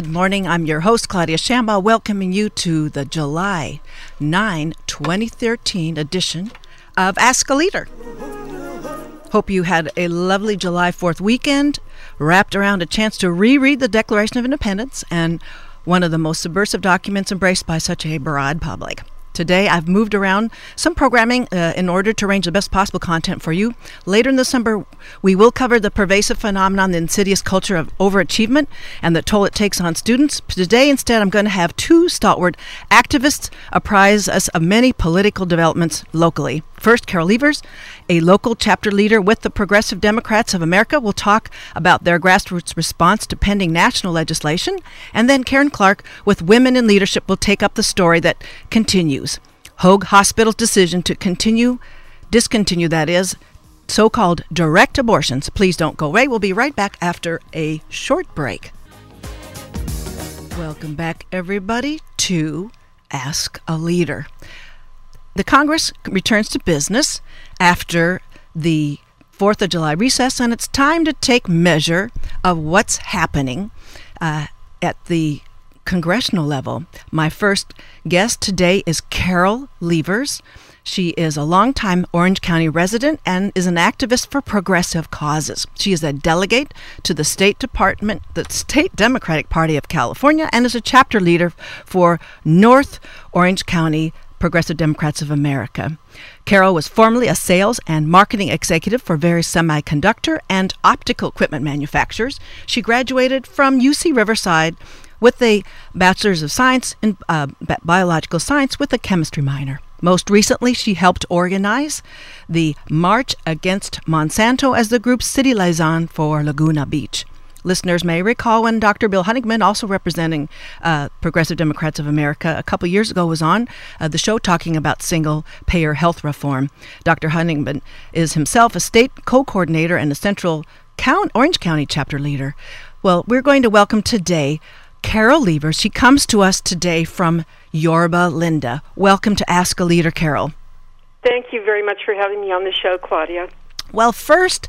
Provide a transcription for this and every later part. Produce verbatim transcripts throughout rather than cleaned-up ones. Good morning. I'm your host, Claudia Shambaugh, welcoming you to the July ninth, twenty thirteen edition of Ask a Leader. Hope you had a lovely July fourth weekend, wrapped around a chance to reread the Declaration of Independence and one of the most subversive documents embraced by such a broad public. Today, I've moved around some programming uh, in order to arrange the best possible content for you. Later in December, we will cover the pervasive phenomenon, the insidious culture of overachievement, and the toll it takes on students. Today, instead, I'm going to have two stalwart activists apprise us of many political developments locally. First, Carol Levers, a local chapter leader with the Progressive Democrats of America, will talk about their grassroots response to pending national legislation. And then Karen Clark with Women in Leadership will take up the story that continues. Hoag Hospital's decision to continue, discontinue, that is, so-called direct abortions. Please don't go away. We'll be right back after a short break. Welcome back, everybody, to Ask a Leader. The Congress returns to business after the fourth of July recess, and it's time to take measure of what's happening uh, at the congressional level. My first guest today is Carol Levers. She is a longtime Orange County resident and is an activist for progressive causes. She is a delegate to the State Department, the State Democratic Party of California, and is a chapter leader for North Orange County Progressive Democrats of America. Carol was formerly a sales and marketing executive for various semiconductor and optical equipment manufacturers. She graduated from U C Riverside with a Bachelor's of Science in uh, Biological Science with a chemistry minor. Most recently, she helped organize the March Against Monsanto as the group's city liaison for Laguna Beach. Listeners may recall when Doctor Bill Huntingman, also representing uh, Progressive Democrats of America, a couple years ago was on uh, the show talking about single-payer health reform. Doctor Huntingman is himself a state co-coordinator and a Central Count, Orange County chapter leader. Well, we're going to welcome today Carol Levers. She comes to us today from Yorba Linda. Welcome to Ask a Leader, Carol. Thank you very much for having me on the show, Claudia. Well, first,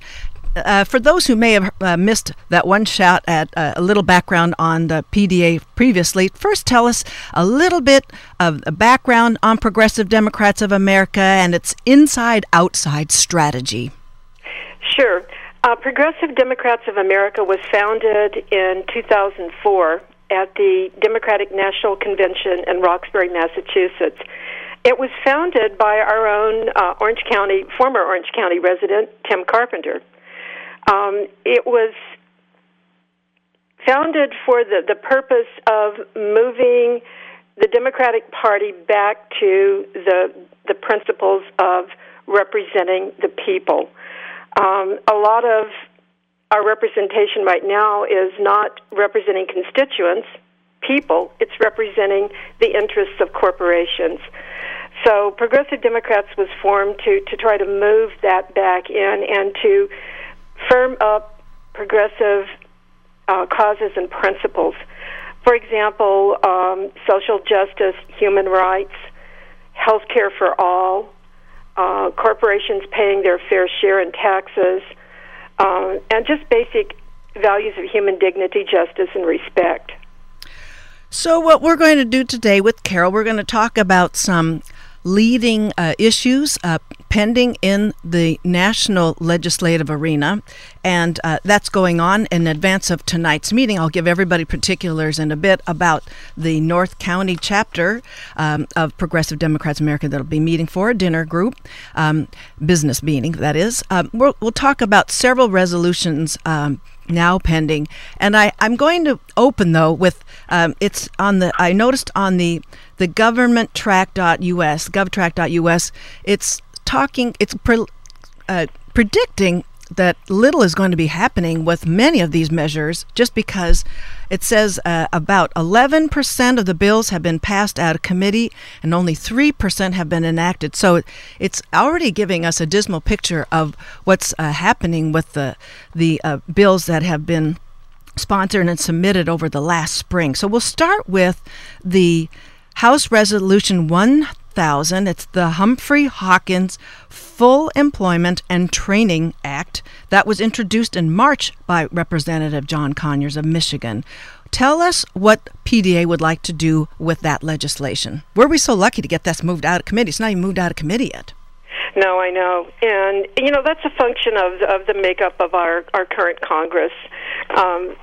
Uh, for those who may have uh, missed that one shout at uh, a little background on the P D A previously, first tell us a little bit of a background on Progressive Democrats of America and its inside-outside strategy. Sure. Uh, Progressive Democrats of America was founded in two thousand four at the Democratic National Convention in Roxbury, Massachusetts. It was founded by our own uh, Orange County, former Orange County resident, Tim Carpenter. Um, it was founded for the, the purpose of moving the Democratic Party back to the the principles of representing the people. Um, a lot of our representation right now is not representing constituents, people. It's representing the interests of corporations. So Progressive Democrats was formed to, to try to move that back in and to firm up progressive uh, causes and principles. For example, um, social justice, human rights, health care for all, uh, corporations paying their fair share in taxes, um, and just basic values of human dignity, justice, and respect. So what we're going to do today with Carol, we're going to talk about some leading uh, issues uh, pending in the national legislative arena, and uh, that's going on in advance of tonight's meeting. I'll give everybody particulars in a bit about the North County chapter um, of Progressive Democrats of America that'll be meeting for a dinner group, um, business meeting, that is. Um, we'll, we'll talk about several resolutions um, now pending, and I, I'm going to open though with um, it's on the I noticed on the the government track dot U S govtrack dot U S it's talking it's pre, uh, predicting that little is going to be happening with many of these measures, just because it says uh, about eleven percent of the bills have been passed out of committee and only three percent have been enacted. So it's already giving us a dismal picture of what's uh, happening with the, the uh, bills that have been sponsored and submitted over the last spring. So we'll start with the House Resolution one thousand. It's the Humphrey-Hawkins Full Employment and Training Act that was introduced in March by Representative John Conyers of Michigan. Tell us what P D A would like to do with that legislation. Were we so lucky to get this moved out of committee? It's not even moved out of committee yet. No, I know. And, you know, that's a function of of the makeup of our, our current Congress. Um,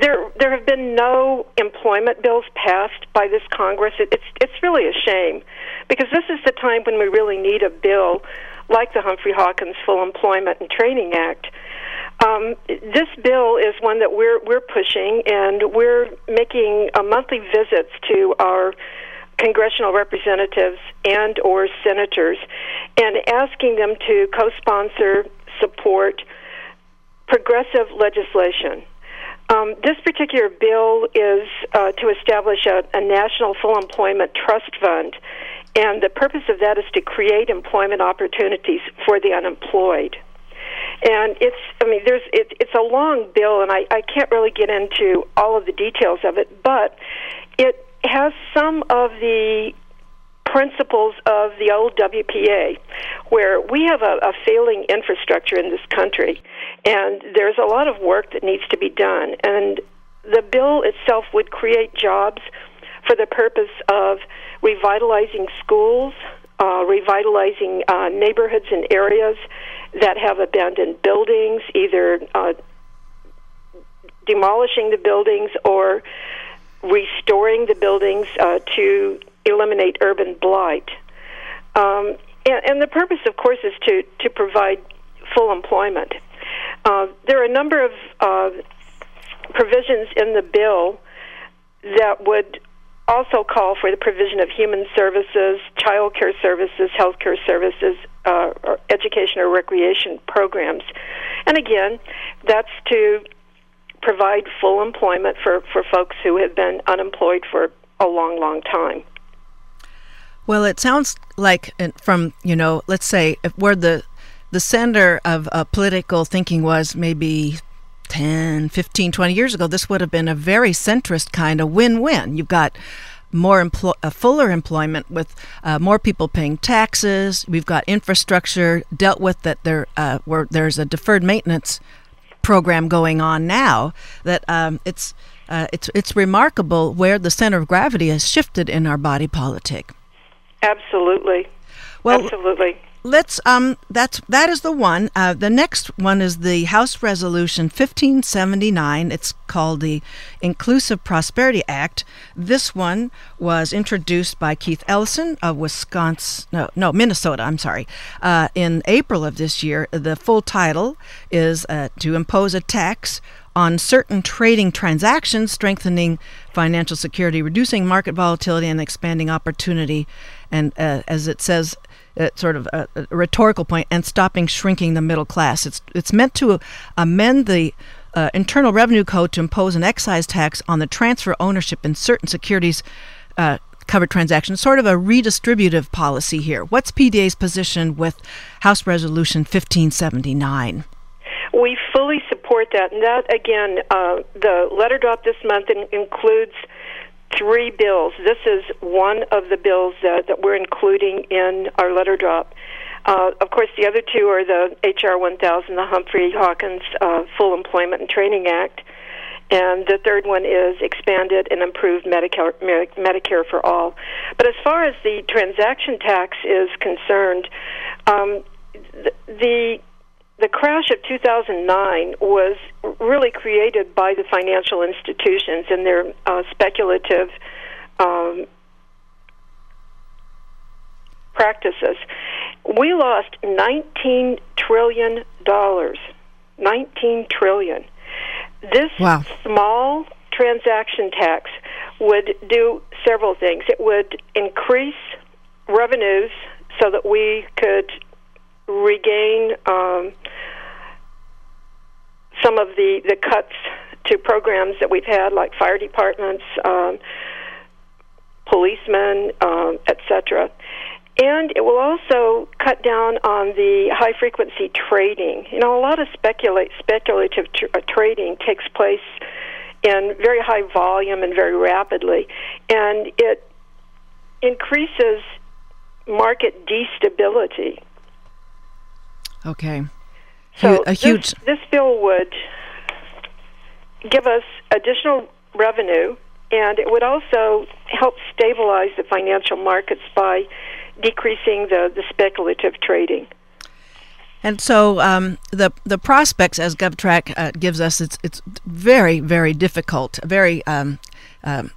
there there have been no employment bills passed by this Congress. It, it's, it's really a shame, because this is the time when we really need a bill like the Humphrey-Hawkins Full Employment and Training Act. Um, this bill is one that we're we're pushing, and we're making uh, monthly visits to our congressional representatives and or senators and asking them to co-sponsor, support progressive legislation. Um, this particular bill is uh, to establish a, a national full employment trust fund, and the purpose of that is to create employment opportunities for the unemployed. And it's, I mean, there's, it, it's a long bill, and I, I can't really get into all of the details of it, but it has some of the principles of the old W P A, where we have a, a failing infrastructure in this country, and there's a lot of work that needs to be done. And the bill itself would create jobs for the purpose of revitalizing schools, uh, revitalizing uh, neighborhoods and areas that have abandoned buildings, either uh, demolishing the buildings or restoring the buildings uh, to eliminate urban blight. Um, and, and the purpose, of course, is to, to provide full employment. Uh, there are a number of uh, provisions in the bill that would also call for the provision of human services, child care services, health care services, uh, or education or recreation programs. And again, that's to provide full employment for, for folks who have been unemployed for a long, long time. Well, it sounds like from, you know, let's say if where the, the center of uh, political thinking was maybe ten, fifteen, twenty years ago, this would have been a very centrist kind of win-win. You've got more empl- uh, fuller employment with uh, more people paying taxes. We've got infrastructure dealt with that there uh, where there's a deferred maintenance program going on now, that um, it's uh, it's it's remarkable where the center of gravity has shifted in our body politic. Absolutely. Well, absolutely. Let's um that's that is the one. Uh, the next one is the House Resolution fifteen seventy-nine. It's called the Inclusive Prosperity Act. This one was introduced by Keith Ellison of Wisconsin, no, no, Minnesota, I'm sorry, uh, in April of this year. The full title is uh, to impose a tax on certain trading transactions, strengthening financial security, reducing market volatility, and expanding opportunity. And uh, as it says, it's sort of a, a rhetorical point, and stopping shrinking the middle class. It's it's meant to amend the uh, Internal Revenue Code to impose an excise tax on the transfer ownership in certain securities uh, covered transactions, sort of a redistributive policy here. What's P D A's position with House Resolution fifteen seventy-nine? We fully support that. And that, again, uh, the letter drop this month in- includes three bills. This is one of the bills that, that we're including in our letter drop. Uh, of course, the other two are the H R one thousand, the Humphrey-Hawkins uh, Full Employment and Training Act, and the third one is expanded and improved Medicare, Medicare for all. But as far as the transaction tax is concerned, um, the, the The crash of two thousand nine was really created by the financial institutions and their uh, speculative um, practices. We lost nineteen trillion dollars. nineteen trillion dollars. This wow. small transaction tax would do several things. It would increase revenues so that we could regain um, some of the, the cuts to programs that we've had, like fire departments, um, policemen, um, et cetera. And it will also cut down on the high-frequency trading. You know, a lot of specula- speculative tr- uh, trading takes place in very high volume and very rapidly, and it increases market destability. Okay. So a huge... this, this bill would give us additional revenue, and it would also help stabilize the financial markets by decreasing the, the speculative trading. And so um, the the prospects, as GovTrack uh, gives us, it's it's very, very difficult, very, um, um,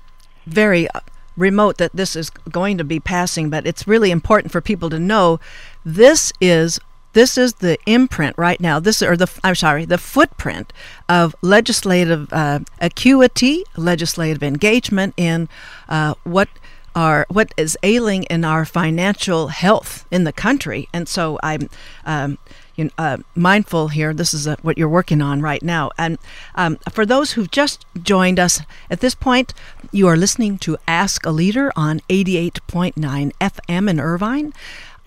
very remote that this is going to be passing. But it's really important for people to know this is this is the imprint right now. This or the I'm sorry, the footprint of legislative uh, acuity, legislative engagement in uh, what. Are what is ailing in our financial health in the country, and so I'm, um, you know, uh, mindful here. This is uh, what you're working on right now, and um, for those who've just joined us at this point, you are listening to Ask a Leader on eighty-eight point nine F M in Irvine,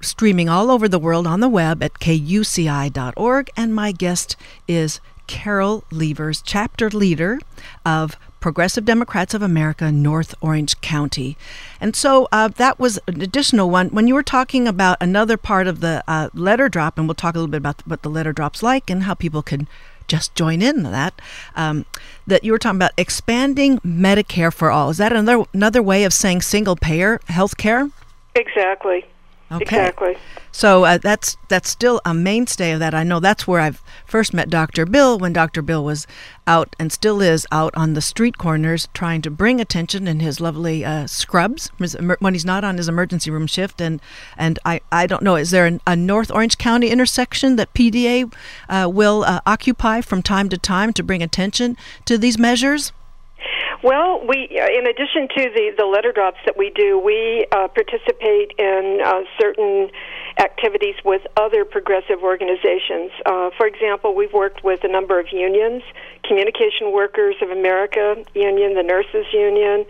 streaming all over the world on the web at K U C I dot org, and my guest is Carol Levers, chapter leader of Progressive Democrats of America, North Orange County. And so uh, that was an additional one. When you were talking about another part of the uh, letter drop, and we'll talk a little bit about what the letter drop's like and how people can just join in that, um, that you were talking about expanding Medicare for all. Is that another another way of saying single-payer health care? Exactly. Okay. Exactly. So uh, that's that's still a mainstay of that. I know that's where I've first met Doctor Bill when Doctor Bill was out and still is out on the street corners trying to bring attention in his lovely uh, scrubs when he's not on his emergency room shift. And and I, I don't know, is there an, a North Orange County intersection that P D A uh, will uh, occupy from time to time to bring attention to these measures? Well, we, in addition to the, the letter drops that we do, we uh, participate in uh, certain activities with other progressive organizations. Uh, for example, we've worked with a number of unions, Communication Workers of America Union, the Nurses Union.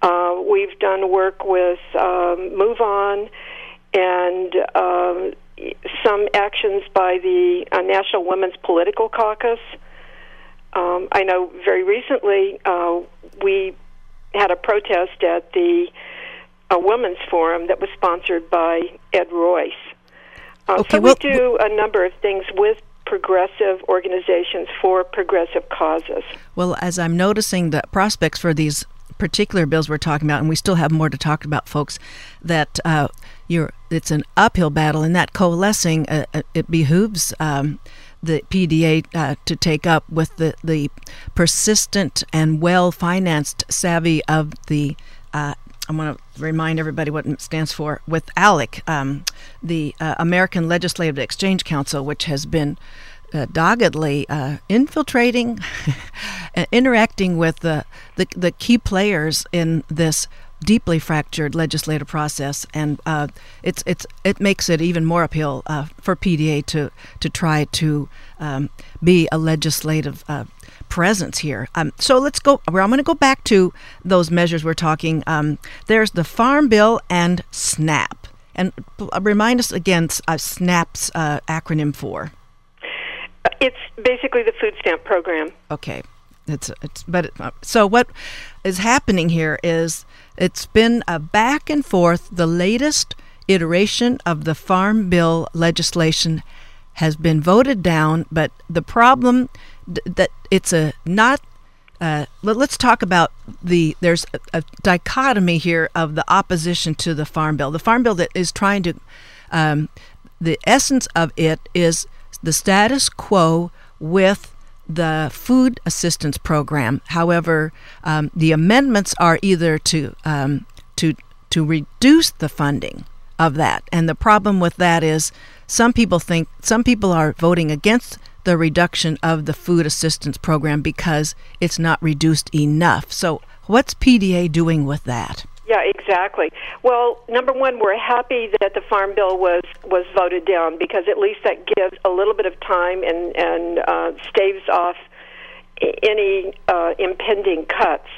Uh, we've done work with um, Move On and um, some actions by the uh, National Women's Political Caucus. Um, I know very recently uh, we had a protest at the uh, Women's Forum that was sponsored by Ed Royce. Uh, okay, so well, we do a number of things with progressive organizations for progressive causes. Well, as I'm noticing the prospects for these particular bills we're talking about, and we still have more to talk about, folks, that uh, you're, it's an uphill battle, and that coalescing, uh, it behooves... Um, the P D A uh, to take up with the, the persistent and well-financed savvy of the, uh, I want to remind everybody what it stands for, with ALEC, um, the uh, American Legislative Exchange Council, which has been uh, doggedly uh, infiltrating, interacting with the, the the key players in this deeply fractured legislative process, and uh, it's it's it makes it even more uphill uh, for P D A to to try to um, be a legislative uh, presence here. Um, so let's go. Well, I'm going to go back to those measures we're talking. Um, there's the Farm Bill and SNAP, and remind us again uh, SNAP's uh, acronym for. It's basically the food stamp program. Okay. It's, it's but it, so what is happening here is it's been a back and forth. The latest iteration of the Farm Bill legislation has been voted down, but the problem d- that it's a not. Uh, let, let's talk about the there's a, a dichotomy here of the opposition to the Farm Bill. The Farm Bill that is trying to um, the essence of it is the status quo with the food assistance program. However, um, the amendments are either to um, to to reduce the funding of that, and the problem with that is some people think some people are voting against the reduction of the food assistance program because it's not reduced enough. So, what's P D A doing with that? Yeah, exactly. Well, number one, we're happy that the Farm Bill was, was voted down because at least that gives a little bit of time and, and uh, staves off any uh, impending cuts.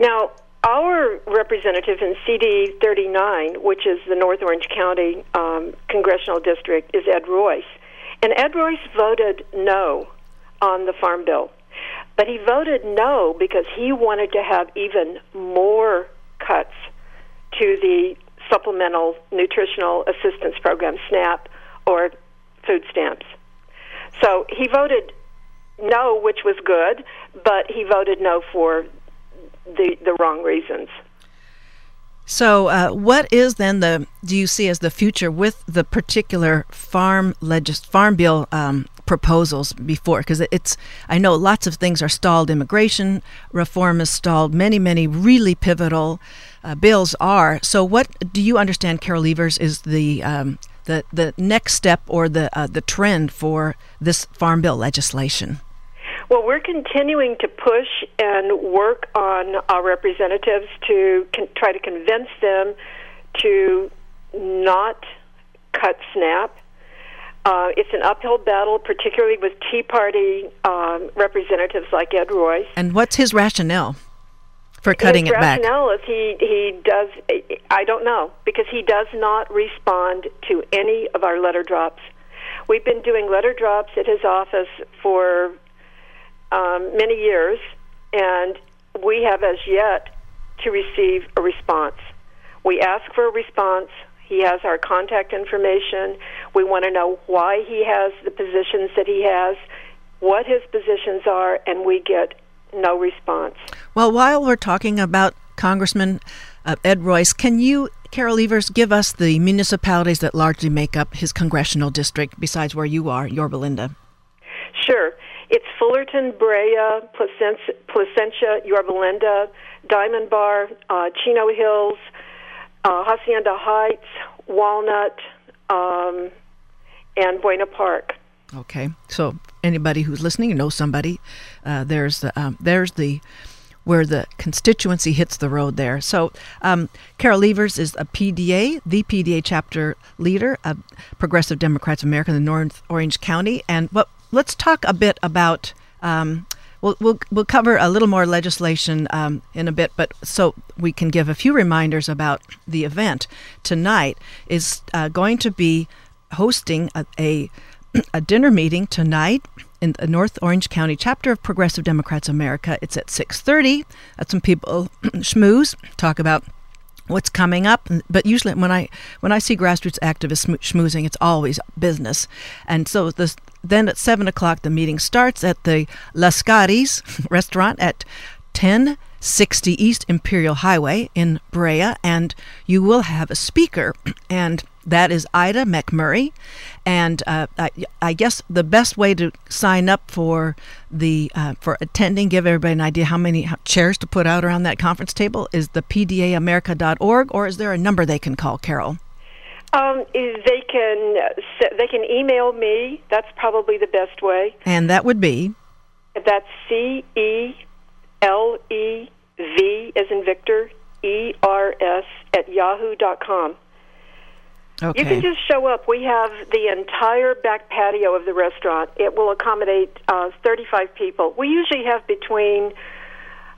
Now, our representative in C D thirty-nine, which is the North Orange County um, Congressional District, is Ed Royce. And Ed Royce voted no on the Farm Bill. But he voted no because he wanted to have even more cuts to the Supplemental Nutritional Assistance Program, SNAP, or food stamps. So he voted no, which was good, but he voted no for the, the wrong reasons. So uh, what is then the, do you see as the future with the particular farm legis- farm bill um, proposals before? Because it's, I know lots of things are stalled. Immigration reform is stalled. Many, many really pivotal uh, bills are. So what do you understand, Carol Levers, is the um, the the next step or the uh, the trend for this farm bill legislation? Well, we're continuing to push and work on our representatives to con- try to convince them to not cut SNAP. Uh, it's an uphill battle, particularly with Tea Party um, representatives like Ed Royce. And what's his rationale for cutting it back? His rationale is he, he does, I don't know, because he does not respond to any of our letter drops. We've been doing letter drops at his office for um, many years, and we have as yet to receive a response. We ask for a response. He has our contact information. We want to know why he has the positions that he has, what his positions are, and we get no response. Well, while we're talking about Congressman uh, Ed Royce, can you, Carol Levers, give us the municipalities that largely make up his congressional district besides where you are, your Belinda? Sure. It's Fullerton, Brea, Placentia, Placentia Yorba Linda, Diamond Bar, uh, Chino Hills, Uh, Hacienda Heights, Walnut, um, and Buena Park. Okay, so anybody who's listening knows somebody. Uh, there's the, um, there's the where the constituency hits the road there. So um, Carol Levers is a P D A, the P D A chapter leader of Progressive Democrats of America in the North Orange County. And but let's talk a bit about. Um, We'll, we'll we'll cover a little more legislation um, in a bit, but so we can give a few reminders about the event tonight. Is uh, going to be hosting a, a a dinner meeting tonight in the North Orange County chapter of Progressive Democrats of America. It's at six thirty. That's when people schmooze, talk about what's coming up. But usually when I when I see grassroots activists schmoozing, it's always business, and so this. Then at seven o'clock, the meeting starts at the Lascari's restaurant at ten sixty East Imperial Highway in Brea. And you will have a speaker, and that is Ida McMurray. And uh, I, I guess the best way to sign up for the uh, for attending, give everybody an idea how many chairs to put out around that conference table, is the P D A America dot org, or is there a number they can call, Carol? Um, they can they can email me. That's probably the best way. And that would be? That's C E L E V, as in Victor, E R S, at yahoo dot com. Okay. You can just show up. We have the entire back patio of the restaurant. It will accommodate uh, thirty-five people. We usually have between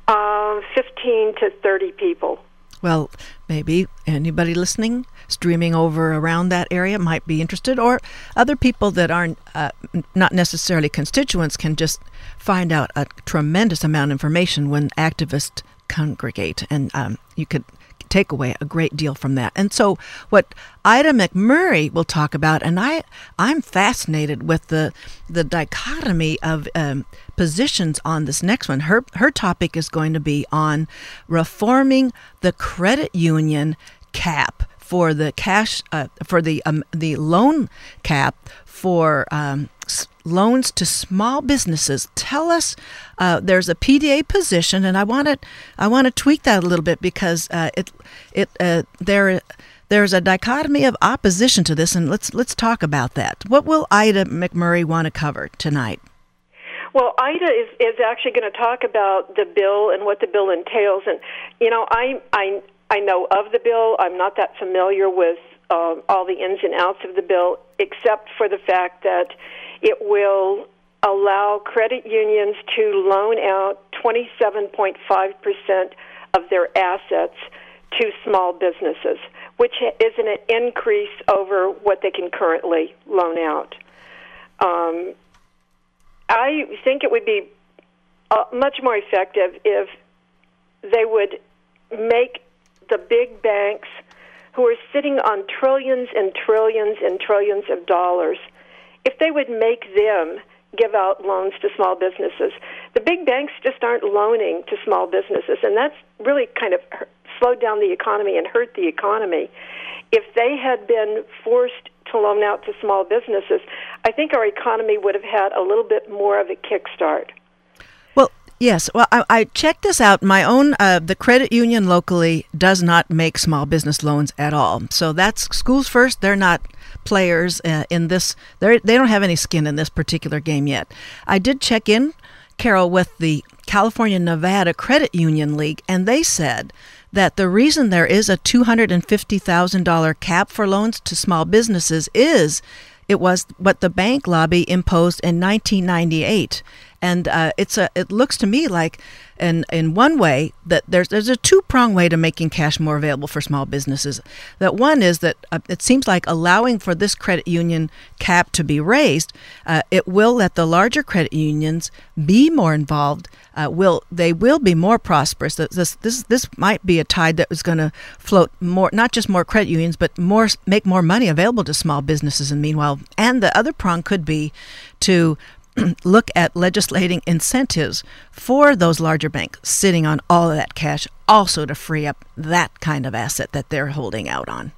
uh, fifteen to thirty people. Well, maybe anybody listening, streaming over around that area might be interested, or other people that aren't uh, not necessarily constituents can just find out a tremendous amount of information when activists congregate, and um, you could take away a great deal from that. And so what Ida McMurray will talk about, and I, I'm fascinated with the the dichotomy of um, positions on this next one. Her, her topic is going to be on reforming the credit union cap for the cash, uh, for the um, the loan cap for um, s- loans to small businesses. Tell us, uh, there's a P D A position, and I want to I want to tweak that a little bit because uh, it it uh, there there's a dichotomy of opposition to this, and let's let's talk about that. What will Ida McMurray want to cover tonight? Well, Ida is, is actually going to talk about the bill and what the bill entails, and you know I I. I know of the bill. I'm not that familiar with uh, all the ins and outs of the bill, except for the fact that it will allow credit unions to loan out twenty-seven point five percent of their assets to small businesses, which is an increase over what they can currently loan out. Um, I think it would be uh, much more effective if they would make the big banks, who are sitting on trillions and trillions and trillions of dollars, if they would make them give out loans to small businesses. The big banks just aren't loaning to small businesses, and that's really kind of slowed down the economy and hurt the economy. If they had been forced to loan out to small businesses, I think our economy would have had a little bit more of a kickstart. Well, yes. Well, I, I checked this out. My own, uh, the credit union locally does not make small business loans at all. So that's Schools First. They're not players uh, in this. They they don't have any skin in this particular game yet. I did check in, Carol, with the California-Nevada Credit Union League, and they said that the reason there is a two hundred fifty thousand dollars cap for loans to small businesses is it was what the bank lobby imposed in nineteen ninety-eight. And uh, it's a, it looks to me like, in, in one way, that there's there's a two-pronged way to making cash more available for small businesses. That one is that uh, it seems like allowing for this credit union cap to be raised, uh, it will let the larger credit unions be more involved. Uh, will they will be more prosperous. This this this might be a tide that is going to float more, not just more credit unions, but more make more money available to small businesses. And meanwhile, and the other prong could be to look at legislating incentives for those larger banks sitting on all of that cash, also to free up that kind of asset that they're holding out on.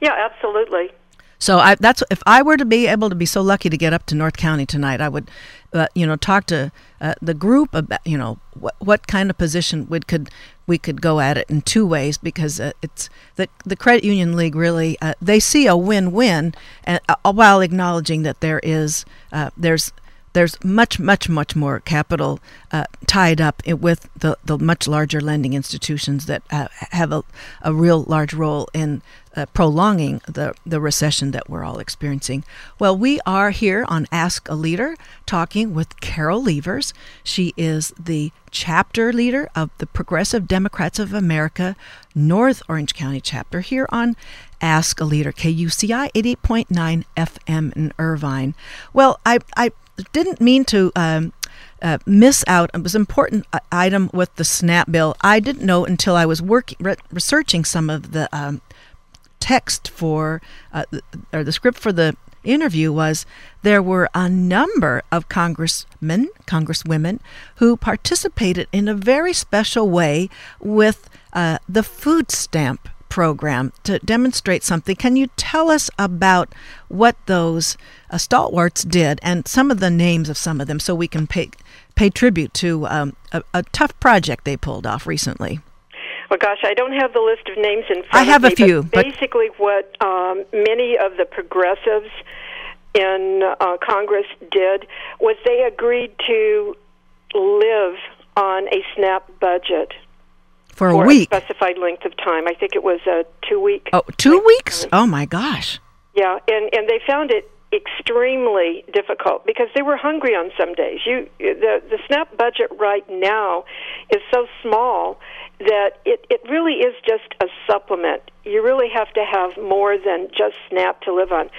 Yeah, absolutely. So I, that's if I were to be able to be so lucky to get up to North County tonight, I would, uh, you know, talk to uh, the group about, you know, what what kind of position we could we could go at it in two ways, because uh, it's the the Credit Union League really uh, they see a win-win, and uh, while acknowledging that there is uh, there's. There's much, much, much more capital uh, tied up with the, the much larger lending institutions that uh, have a, a real large role in uh, prolonging the, the recession that we're all experiencing. Well, we are here on Ask a Leader talking with Carol Levers. She is the chapter leader of the Progressive Democrats of America, North Orange County chapter here on Ask a Leader, K U C I eighty-eight point nine F M in Irvine. Well, I... I didn't mean to um, uh, miss out. It was an important item with the SNAP bill. I didn't know until I was working re- researching some of the um, text for uh, or the script for the interview was there were a number of congressmen, congresswomen who participated in a very special way with uh, the food stamp program to demonstrate something. Can you tell us about what those uh, stalwarts did and some of the names of some of them so we can pay pay tribute to um, a, a tough project they pulled off recently? Well, gosh, I don't have the list of names in front of me. I have a few. But basically what um, many of the progressives in uh, Congress did was they agreed to live on a SNAP budget. For a or week. A specified length of time. I think it was a two-week. Oh, two weeks? Oh, my gosh. Yeah, and, and they found it extremely difficult because they were hungry on some days. You, the, the SNAP budget right now is so small that it, it really is just a supplement. You really have to have more than just SNAP to live on.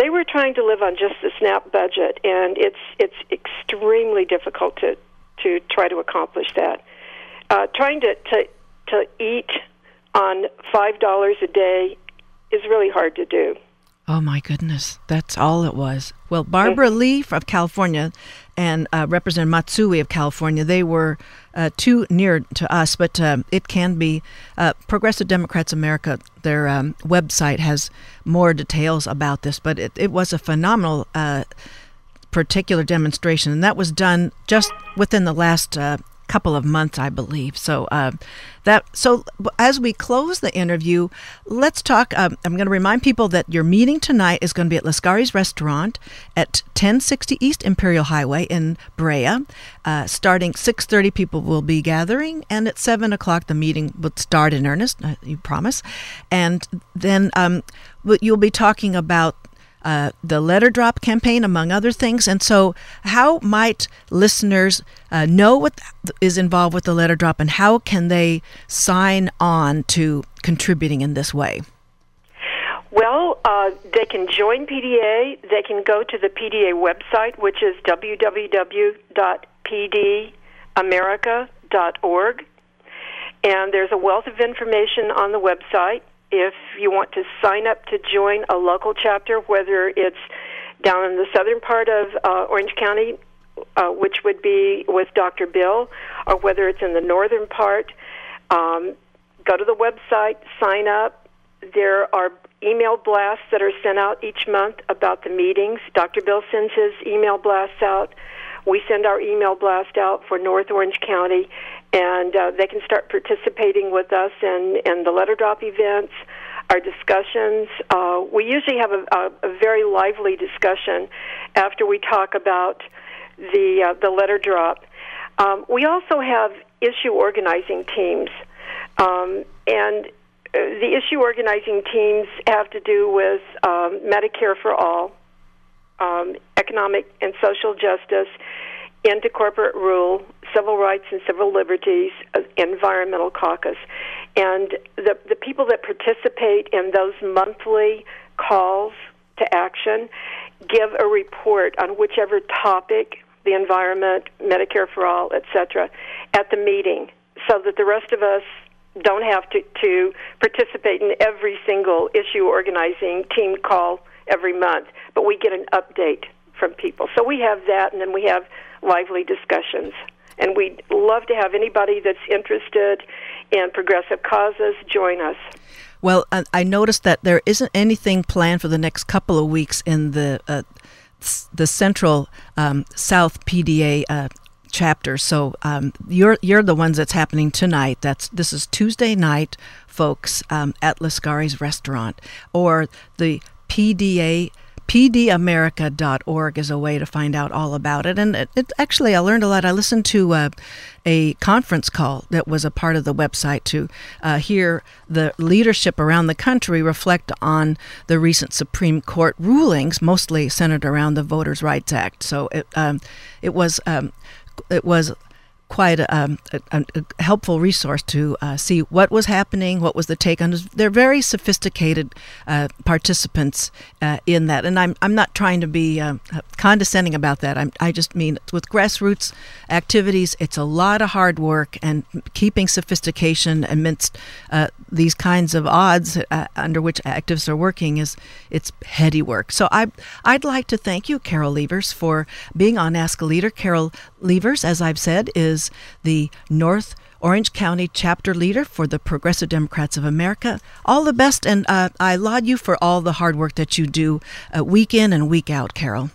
They were trying to live on just the SNAP budget, and it's it's extremely difficult to, to try to accomplish that. Uh, trying to... to to eat on five dollars a day is really hard to do. Oh, my goodness. That's all it was. Well, Barbara mm-hmm. Lee of California and uh, Representative Matsui of California, they were uh, too near to us, but uh, it can be. Uh, Progressive Democrats America, their um, website has more details about this, but it, it was a phenomenal uh, particular demonstration, and that was done just within the last uh couple of months, I believe. So uh, that so as we close the interview, let's talk. Um, I'm going to remind people that your meeting tonight is going to be at Lascari's Restaurant at ten sixty East Imperial Highway in Brea. Uh, starting six thirty, people will be gathering, and at seven o'clock the meeting will start in earnest. You promise, and then um, you'll be talking about Uh, the letter drop campaign, among other things. And so how might listeners uh, know what is involved with the letter drop, and how can they sign on to contributing in this way? Well, uh, they can join P D A. They can go to the P D A website, which is w w w dot p d america dot org. And there's a wealth of information on the website. If you want to sign up to join a local chapter, whether it's down in the southern part of uh, Orange County uh, which would be with Doctor Bill, or whether it's in the northern part, um, go to the website, sign up. There are email blasts that are sent out each month about the meetings. Doctor Bill sends his email blasts out. We send our email blast out for North Orange County, and uh, they can start participating with us in, in the letter drop events, our discussions. Uh, we usually have a, a, a very lively discussion after we talk about the, uh, the letter drop. Um, we also have issue organizing teams, um, and the issue organizing teams have to do with um, Medicare for all, um, economic and social justice, end to corporate rule, civil rights and civil liberties, uh, environmental caucus. And the, the people that participate in those monthly calls to action give a report on whichever topic, the environment, Medicare for all, et cetera, at the meeting, so that the rest of us don't have to, to participate in every single issue organizing team call every month, but we get an update from people. So we have that, and then we have lively discussions. And we'd love to have anybody that's interested in progressive causes join us. Well, I noticed that there isn't anything planned for the next couple of weeks in the uh, the Central um, South P D A uh chapter. So um, you're you're the ones that's happening tonight. That's this is Tuesday night, folks, um, at Lascari's Restaurant, or the P D A P D America dot org is a way to find out all about it. And it, it actually, I learned a lot. I listened to uh, a conference call that was a part of the website to uh, hear the leadership around the country reflect on the recent Supreme Court rulings, mostly centered around the Voters' Rights Act. So it um, it was um, it was quite a, um, a, a helpful resource to uh, see what was happening, what was the take on. They're very sophisticated uh, participants uh, in that, and I'm I'm not trying to be uh, condescending about that. I'm, I just mean with grassroots activities, it's a lot of hard work, and keeping sophistication amidst uh, these kinds of odds uh, under which activists are working is it's heady work. So I I'd like to thank you, Carol Levers, for being on Ask a Leader. Carol Levers, as I've said, is the North Orange County chapter leader for the Progressive Democrats of America. All the best, and uh, I laud you for all the hard work that you do uh, week in and week out, Carol.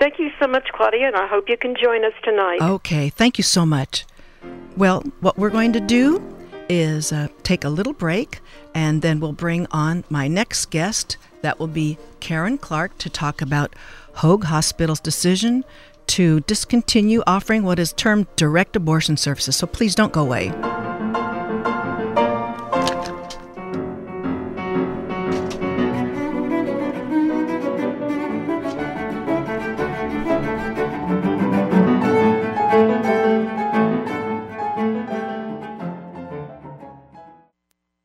Thank you so much, Claudia, and I hope you can join us tonight. Okay, thank you so much. Well, what we're going to do is uh, take a little break, and then we'll bring on my next guest. That will be Karen Clark to talk about Hoag Hospital's decision to discontinue offering what is termed direct abortion services. So please don't go away.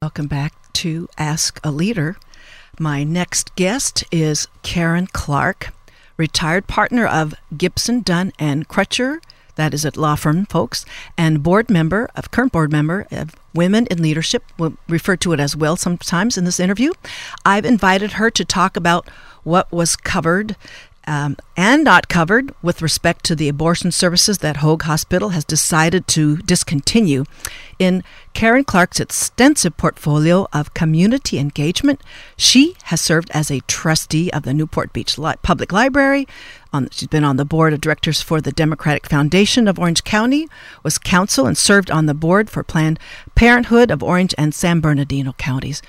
Welcome back to Ask a Leader. My next guest is Karen Clark, retired partner of Gibson, Dunn, and Crutcher, that is a law firm, folks, and board member of current board member of Women in Leadership, we'll refer to it as well sometimes in this interview. I've invited her to talk about what was covered um, and not covered with respect to the abortion services that Hoag Hospital has decided to discontinue. In Karen Clark's extensive portfolio of community engagement, she has served as a trustee of the Newport Beach Li- Public Library. On, she's been on the board of directors for the Democratic Foundation of Orange County, was counsel, and served on the board for Planned Parenthood of Orange and San Bernardino counties.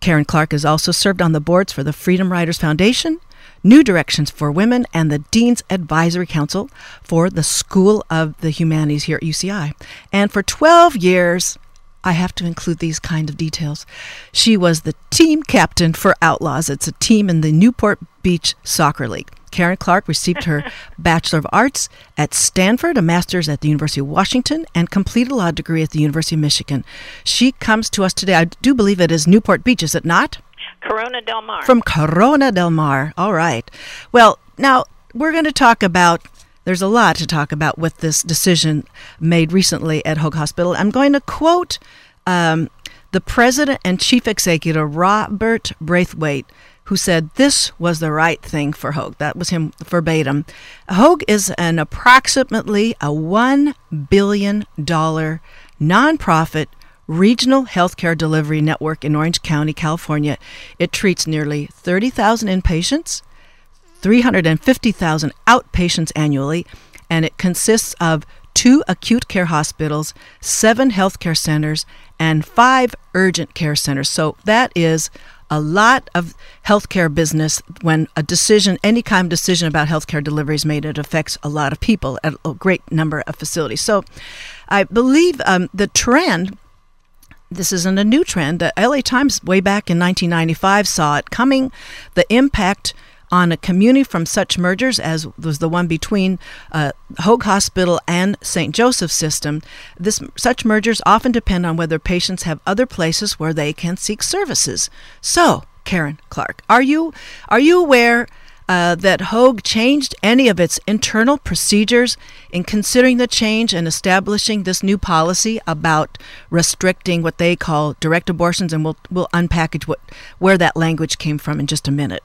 Karen Clark has also served on the boards for the Freedom Riders Foundation, New Directions for Women, and the Dean's Advisory Council for the School of the Humanities here at U C I. And for twelve years, I have to include these kind of details, she was the team captain for Outlaws. It's a team in the Newport Beach Soccer League. Karen Clark received her Bachelor of Arts at Stanford, a Master's at the University of Washington, and completed a law degree at the University of Michigan. She comes to us today. I do believe it is Newport Beach, is it not? Corona Del Mar. From Corona Del Mar. All right. Well, now we're going to talk about, there's a lot to talk about with this decision made recently at Hoag Hospital. I'm going to quote um, the president and chief executive, Robert Braithwaite, who said this was the right thing for Hoag. That was him verbatim. Hoag is an approximately a one billion dollars nonprofit regional healthcare delivery network in Orange County, California. It treats nearly thirty thousand inpatients, three hundred fifty thousand outpatients annually, and it consists of two acute care hospitals, seven healthcare centers, and five urgent care centers. So that is a lot of healthcare business. When a decision, any kind of decision about healthcare delivery is made, it affects a lot of people at a great number of facilities. So I believe um, the trend, this isn't a new trend, the L A Times way back in nineteen ninety-five saw it coming, the impact on a community from such mergers as was the one between uh, Hoag Hospital and Saint Joseph System. This, such mergers often depend on whether patients have other places where they can seek services. So, Karen Clark, are you are you aware uh, that Hoag changed any of its internal procedures in considering the change and establishing this new policy about restricting what they call direct abortions? And we'll we'll unpackage what where that language came from in just a minute.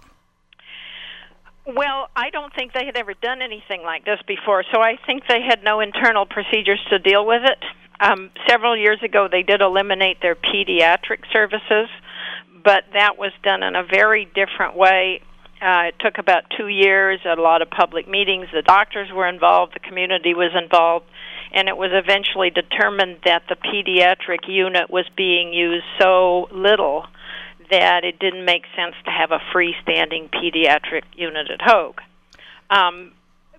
Well, I don't think they had ever done anything like this before, so I think they had no internal procedures to deal with it. Um, several years ago, they did eliminate their pediatric services, but that was done in a very different way. Uh, it took about two years, a lot of public meetings. The doctors were involved, the community was involved, and it was eventually determined that the pediatric unit was being used so little that it didn't make sense to have a freestanding pediatric unit at Hoag. Um,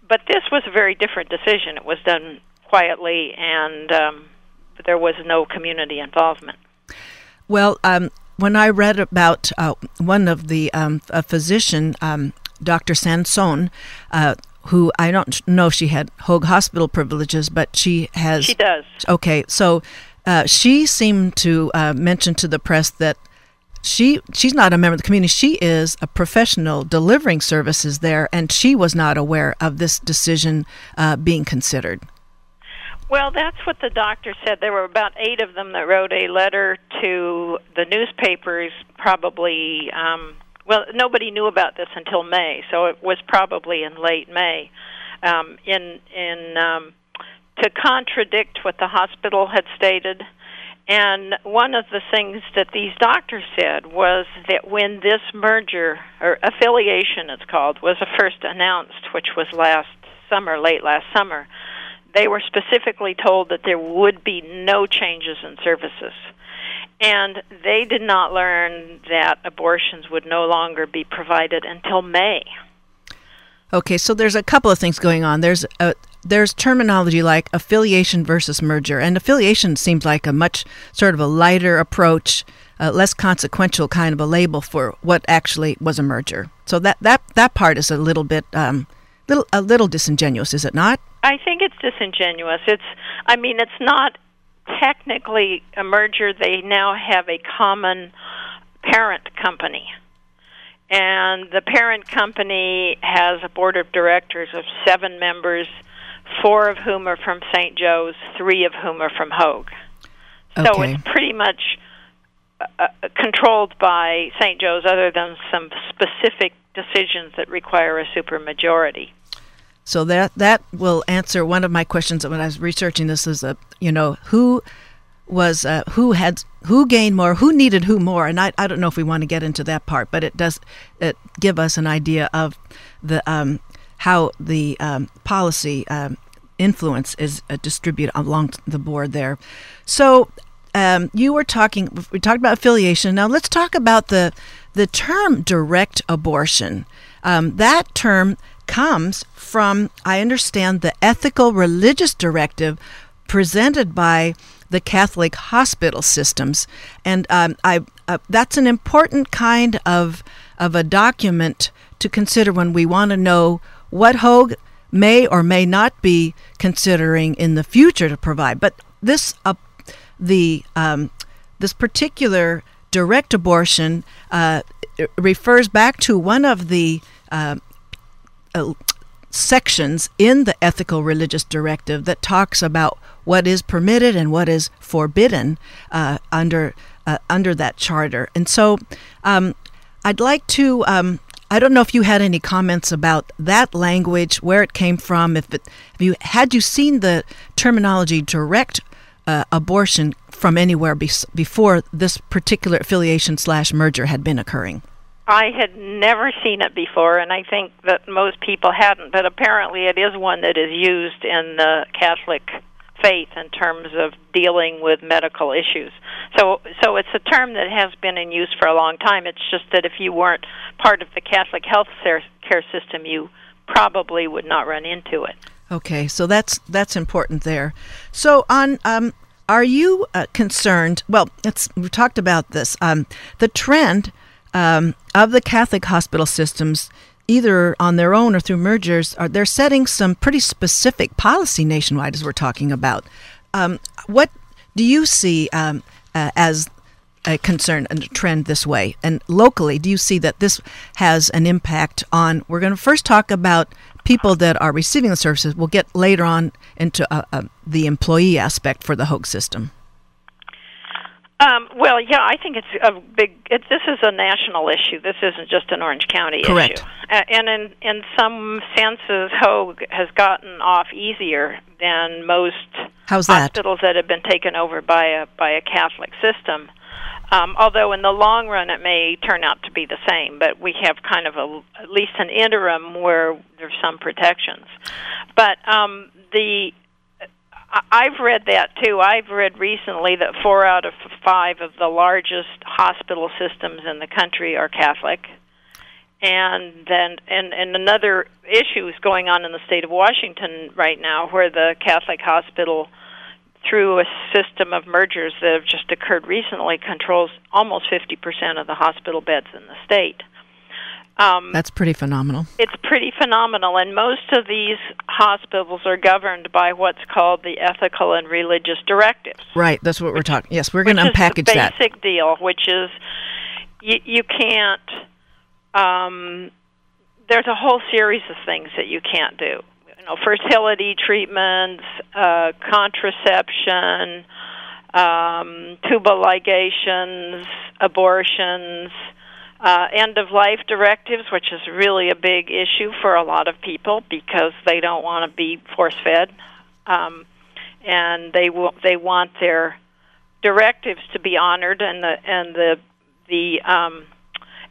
but this was a very different decision. It was done quietly, and um, there was no community involvement. Well, um, when I read about uh, one of the um, a physician, um, Doctor Sansone, uh, who I don't know if she had Hoag Hospital privileges, but she has... She does. Okay, so uh, she seemed to uh, mention to the press that She she's not a member of the community. She is a professional delivering services there, and she was not aware of this decision uh, being considered. Well, that's what the doctor said. There were about eight of them that wrote a letter to the newspapers, probably, um, well, nobody knew about this until May, so it was probably in late May, um, in in um, to contradict what the hospital had stated. And one of the things that these doctors said was that when this merger, or affiliation it's called, was first announced, which was last summer, late last summer, they were specifically told that there would be no changes in services. And they did not learn that abortions would no longer be provided until May. Okay, so there's a couple of things going on. There's a There's terminology like affiliation versus merger, and affiliation seems like a much sort of a lighter approach, uh, less consequential kind of a label for what actually was a merger. So that that, that part is a little bit um, little a little disingenuous, is it not? I think it's disingenuous. It's I mean it's not technically a merger. They now have a common parent company. And the parent company has a board of directors of seven members, four of whom are from Saint Joe's, three of whom are from Hoag. So okay. It's pretty much uh, controlled by Saint Joe's, other than some specific decisions that require a supermajority. So that that will answer one of my questions when I was researching this: is a you know who was uh, who had who gained more, who needed who more, and I I don't know if we want to get into that part, but it does it give us an idea of the um, how the um, policy um, influence is uh, distributed along the board there. So um, you were talking, we talked about affiliation. Now let's talk about the, the term direct abortion. Um, that term comes from, I understand, the ethical religious directive presented by the Catholic hospital systems. And um, I uh, that's an important kind of of a document to consider when we want to know what Hoag may or may not be considering in the future to provide. But this uh, the um, this particular direct abortion uh, refers back to one of the uh, uh, sections in the ethical religious directive that talks about what is permitted and what is forbidden uh, under uh, under that charter. And so um, I'd like to, um, I don't know if you had any comments about that language, where it came from. If it, if you had you seen the terminology direct uh, abortion from anywhere be- before this particular affiliation slash merger had been occurring? I had never seen it before, and I think that most people hadn't, but apparently it is one that is used in the Catholic faith in terms of dealing with medical issues. So so it's a term that has been in use for a long time. It's just that if you weren't part of the Catholic health care system, you probably would not run into it. Okay, so that's that's important there. So on... Um, are you uh, concerned? Well, it's, we've talked about this. Um, the trend um, of the Catholic hospital systems, either on their own or through mergers, are they're setting some pretty specific policy nationwide, as we're talking about. Um, what do you see um, uh, as a concern and a trend this way? And locally, do you see that this has an impact on? We're going to first talk about people that are receiving the services. We'll get later on into uh, uh, the employee aspect for the Hoag system. Um, well, yeah, I think it's a big, it, this is a national issue. This isn't just an Orange County Correct. issue. Uh, and in, in some senses, Hoag has gotten off easier than most How's that? hospitals that have been taken over by a by a Catholic system. Um, although in the long run it may turn out to be the same, but we have kind of a, at least an interim where there's some protections. But um, the I've read that too. I've read recently that four out of five of the largest hospital systems in the country are Catholic. And then, and, and another issue is going on in the state of Washington right now, where the Catholic hospital, through a system of mergers that have just occurred recently, controls almost fifty percent of the hospital beds in the state. Um, That's pretty phenomenal. It's pretty phenomenal, and most of these hospitals are governed by what's called the ethical and religious directives. Right, that's what we're talking. Yes, we're going to unpackage that. Which is the basic deal, which is you, you can't, um, there's a whole series of things that you can't do. Know, fertility treatments, uh, contraception, um, tubal ligations, abortions, uh, end-of-life directives, which is really a big issue for a lot of people because they don't want to be force-fed, um, and they will, they want their directives to be honored, and the and the the um,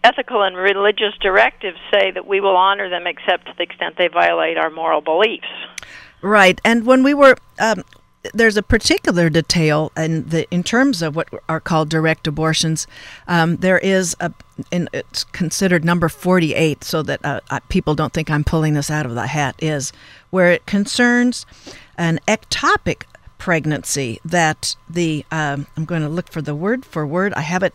ethical and religious directives say that we will honor them except to the extent they violate our moral beliefs. Right. And when we were, um, there's a particular detail in, the, in terms of what are called direct abortions. Um, there is, a, and it's considered number forty-eight, so that uh, people don't think I'm pulling this out of the hat, is where it concerns an ectopic pregnancy that the, um, I'm going to look for the word for word, I have it,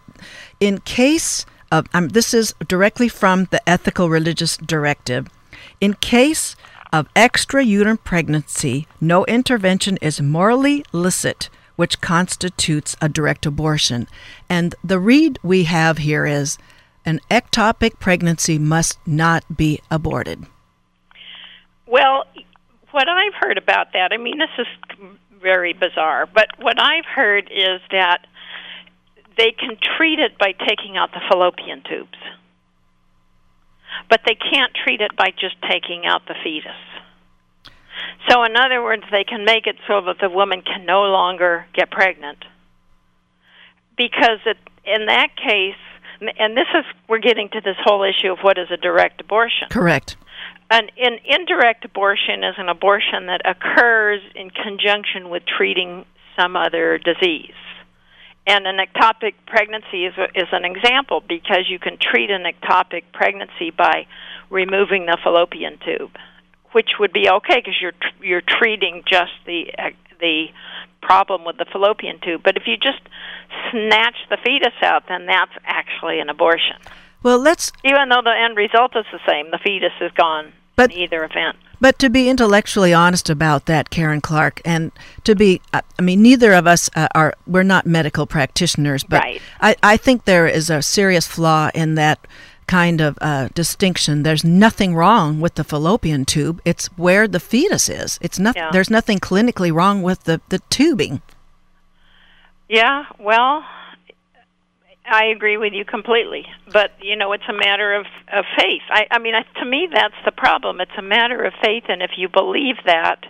in case... Uh, um, this is directly from the Ethical Religious Directive. In case of extrauterine pregnancy, no intervention is morally licit, which constitutes a direct abortion. And the read we have here is an ectopic pregnancy must not be aborted. Well, what I've heard about that, I mean, this is very bizarre, but what I've heard is that they can treat it by taking out the fallopian tubes, but they can't treat it by just taking out the fetus. So in other words, they can make it so that the woman can no longer get pregnant, because it, in that case, and this is, we're getting to this whole issue of what is a direct abortion. Correct. An, an indirect abortion is an abortion that occurs in conjunction with treating some other disease. And an ectopic pregnancy is, a, is an example, because you can treat an ectopic pregnancy by removing the fallopian tube, which would be okay because you're you're treating just the the problem with the fallopian tube. But if you just snatch the fetus out, then that's actually an abortion. Well, let's even though the end result is the same, the fetus is gone but, in either event. But to be intellectually honest about that, Karen Clark, and to be, I mean, neither of us uh, are, we're not medical practitioners, but right. I, I think there is a serious flaw in that kind of uh, distinction. There's nothing wrong with the fallopian tube. It's where the fetus is. It's not, yeah. There's nothing clinically wrong with the, the tubing. Yeah, well, I agree with you completely. But, you know, it's a matter of, of faith. I, I mean, to me, that's the problem. It's a matter of faith, and if you believe that,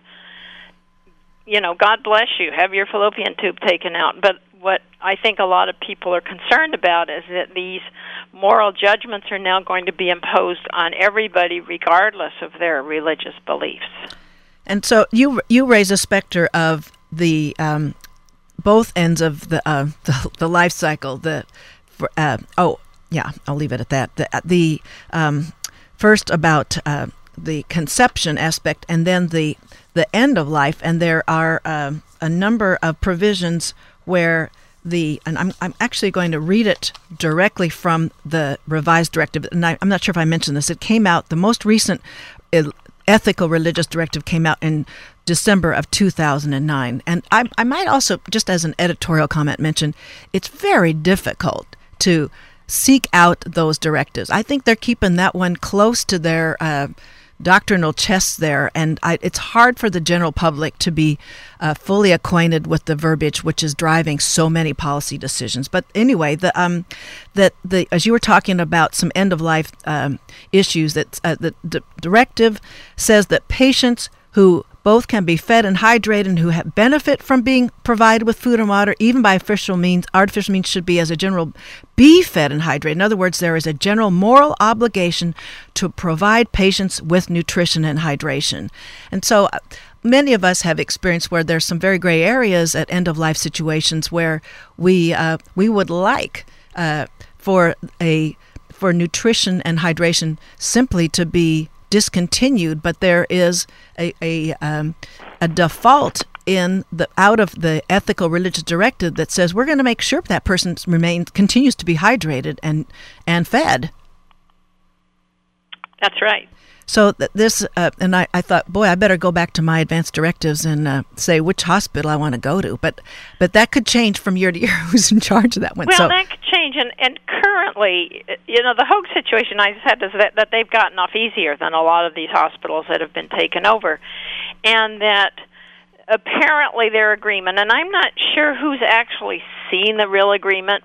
you know, God bless you, have your fallopian tube taken out. But what I think a lot of people are concerned about is that these moral judgments are now going to be imposed on everybody regardless of their religious beliefs. And so you you raise a specter of the um, both ends of the, uh, the the life cycle. The uh, oh yeah, I'll leave it at that. The, the um, first about uh, the conception aspect, and then the the end of life. And there are uh, a number of provisions where the and I'm I'm actually going to read it directly from the revised directive. And I, I'm not sure if I mentioned this. It came out the most recent. It, Ethical Religious Directive came out in December of two thousand nine. And I, I might also, just as an editorial comment, mention it's very difficult to seek out those directives. I think they're keeping that one close to their uh, doctrinal chests there, and I, it's hard for the general public to be uh, fully acquainted with the verbiage which is driving so many policy decisions. But anyway, the um, that the as you were talking about some end of life um, issues, that uh, the d- directive says that patients who both can be fed and hydrated and who have benefit from being provided with food and water, even by artificial means, artificial means should be, as a general, be fed and hydrated. In other words, there is a general moral obligation to provide patients with nutrition and hydration. And so many of us have experienced where there's some very gray areas at end-of-life situations where we uh, we would like uh, for a for nutrition and hydration simply to be discontinued, but there is a a, um, a default in the out of the ethical religious directive that says we're going to make sure that person remains continues to be hydrated and and fed. That's right. So th- this uh, and I, I thought, boy, I better go back to my advanced directives and uh, say which hospital I want to go to. But but that could change from year to year. Who's in charge of that one? Well, so, that could change. And, and currently, you know, the Hoag situation I said is that, that they've gotten off easier than a lot of these hospitals that have been taken over, and that apparently their agreement. And I'm not sure who's actually seen the real agreement.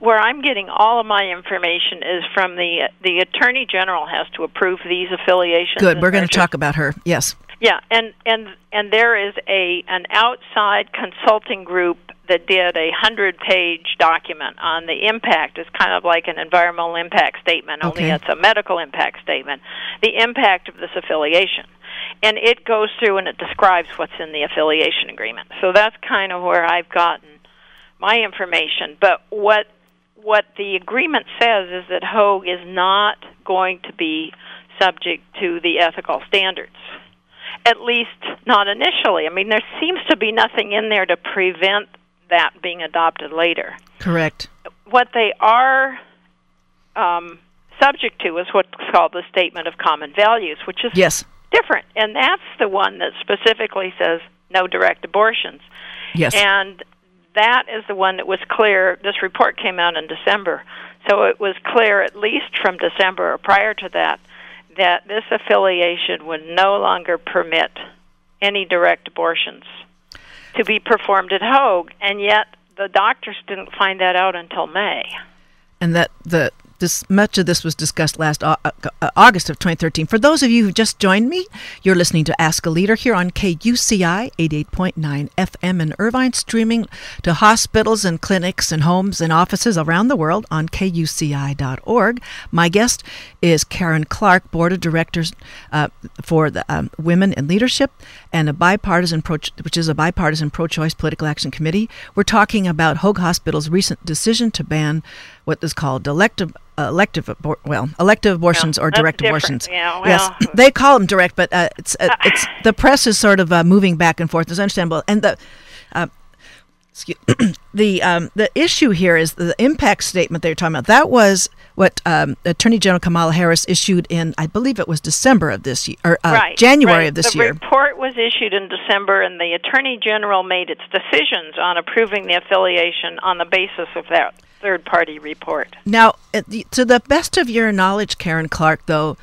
Where I'm getting all of my information is from the the Attorney General has to approve these affiliations. Good, we're going to talk about her. Yes. Yeah, and and and there is a an outside consulting group that did a hundred-page document on the impact. It's kind of like an environmental impact statement, only okay. It's a medical impact statement. The impact of this affiliation. And it goes through and it describes what's in the affiliation agreement. So that's kind of where I've gotten my information. But what what the agreement says is that Hoag is not going to be subject to the ethical standards, at least not initially. I mean, there seems to be nothing in there to prevent that being adopted later. Correct. What they are um, subject to is what's called the Statement of Common Values, which is yes. different, and that's the one that specifically says no direct abortions. Yes. And that is the one that was clear. This report came out in December, so it was clear at least from December or prior to that that this affiliation would no longer permit any direct abortions to be performed at Hoag, and yet the doctors didn't find that out until May. And that the This, much of this was discussed last August of twenty thirteen. For those of you who just joined me, you're listening to Ask a Leader here on K U C I eighty-eight point nine F M in Irvine, streaming to hospitals and clinics and homes and offices around the world on K U C I dot org. My guest is Karen Clark, Board of Directors uh, for the um, Women in Leadership, and a bipartisan, pro- which is a bipartisan pro-choice political action committee. We're talking about Hoag Hospital's recent decision to ban what is called elective Uh, elective, abor- well, elective abortions yeah, or direct abortions. Yeah, well, yes, they call them direct, but uh, it's uh, it's the press is sort of uh, moving back and forth. It's understandable, and the uh, excuse, the um, the issue here is the impact statement they're talking about. That was what um, Attorney General Kamala Harris issued in, I believe it was December of this year, or uh, right, January right. of this the year. The report was issued in December, and the Attorney General made its decisions on approving the affiliation on the basis of that third-party report. Now, to the best of your knowledge, Karen Clark, though,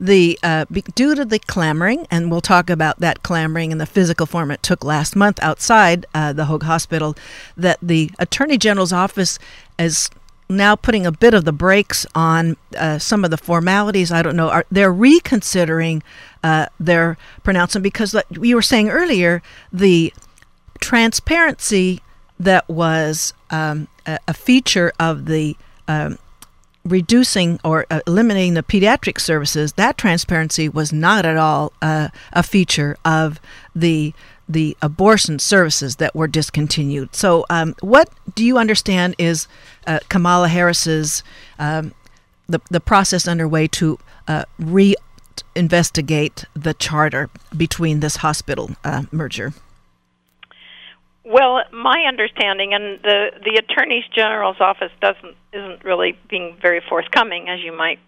the uh, due to the clamoring, and we'll talk about that clamoring and the physical form it took last month outside uh, the Hoag Hospital, that the Attorney General's office is now putting a bit of the brakes on uh, some of the formalities. I don't know. Are, they're reconsidering uh, their pronouncement because, like you were saying earlier, the transparency that was um, a, a feature of the um, reducing or uh, eliminating the pediatric services, that transparency was not at all uh, a feature of the the abortion services that were discontinued. So um, what do you understand is uh, Kamala Harris's, um, the, the process underway to uh, re-investigate the charter between this hospital uh, merger? Well, my understanding, and the, the Attorney General's office doesn't isn't really being very forthcoming, as you might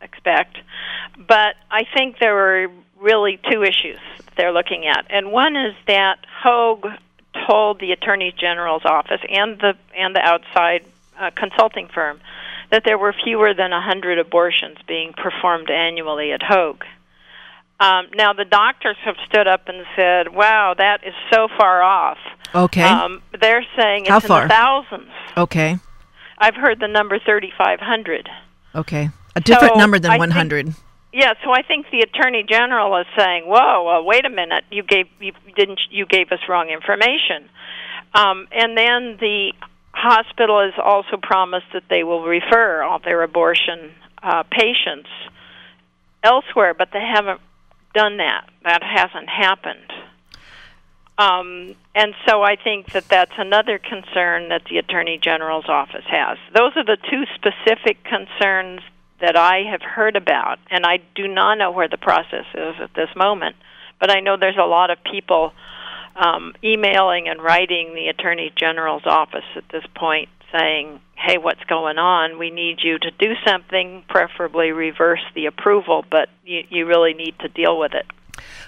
expect, but I think there were really two issues they're looking at. And one is that Hoag told the Attorney General's office and the and the outside uh, consulting firm that there were fewer than one hundred abortions being performed annually at Hoag. Um, now, the doctors have stood up and said, wow, that is so far off. Okay. Um, they're saying it's in the thousands. Okay. I've heard the number thirty-five hundred. Okay. A different so number than I one hundred. Think, yeah, so I think the Attorney General is saying, whoa, well, wait a minute, you gave you didn't you gave us wrong information. Um, and then the hospital has also promised that they will refer all their abortion uh, patients elsewhere, but they haven't done that. That hasn't happened. Um, and so I think that that's another concern that the Attorney General's office has. Those are the two specific concerns that I have heard about, and I do not know where the process is at this moment, but I know there's a lot of people um, emailing and writing the Attorney General's office at this point saying, hey, what's going on? We need you to do something, preferably reverse the approval, but you, you really need to deal with it.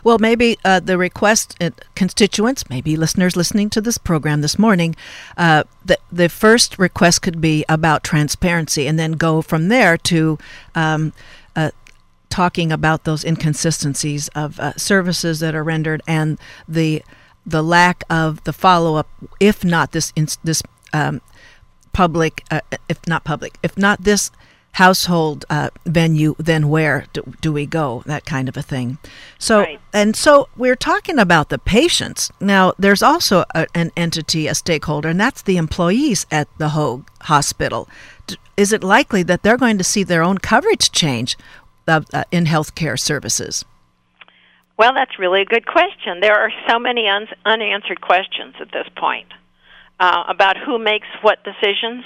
Well, maybe uh, the request, uh, constituents, maybe listeners listening to this program this morning, uh, the, the first request could be about transparency and then go from there to um, uh, talking about those inconsistencies of uh, services that are rendered and the the lack of the follow-up, if not this, in, this um, public, uh, if not public, if not this household uh, venue, then where do, do we go? That kind of a thing. So, right. And so we're talking about the patients. Now, there's also a, an entity, a stakeholder, and that's the employees at the Hoag Hospital. D- is it likely that they're going to see their own coverage change of, uh, in healthcare services? Well, that's really a good question. There are so many un- unanswered questions at this point uh, about who makes what decisions.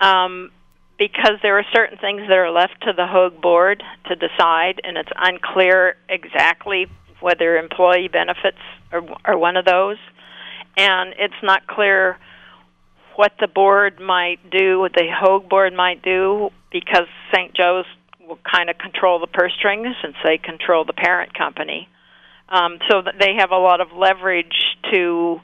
Um, Because there are certain things that are left to the Hoag board to decide, and it's unclear exactly whether employee benefits are, are one of those. And it's not clear what the board might do, what the Hoag board might do, because Saint Joe's will kind of control the purse strings since they control the parent company. Um, so that they have a lot of leverage to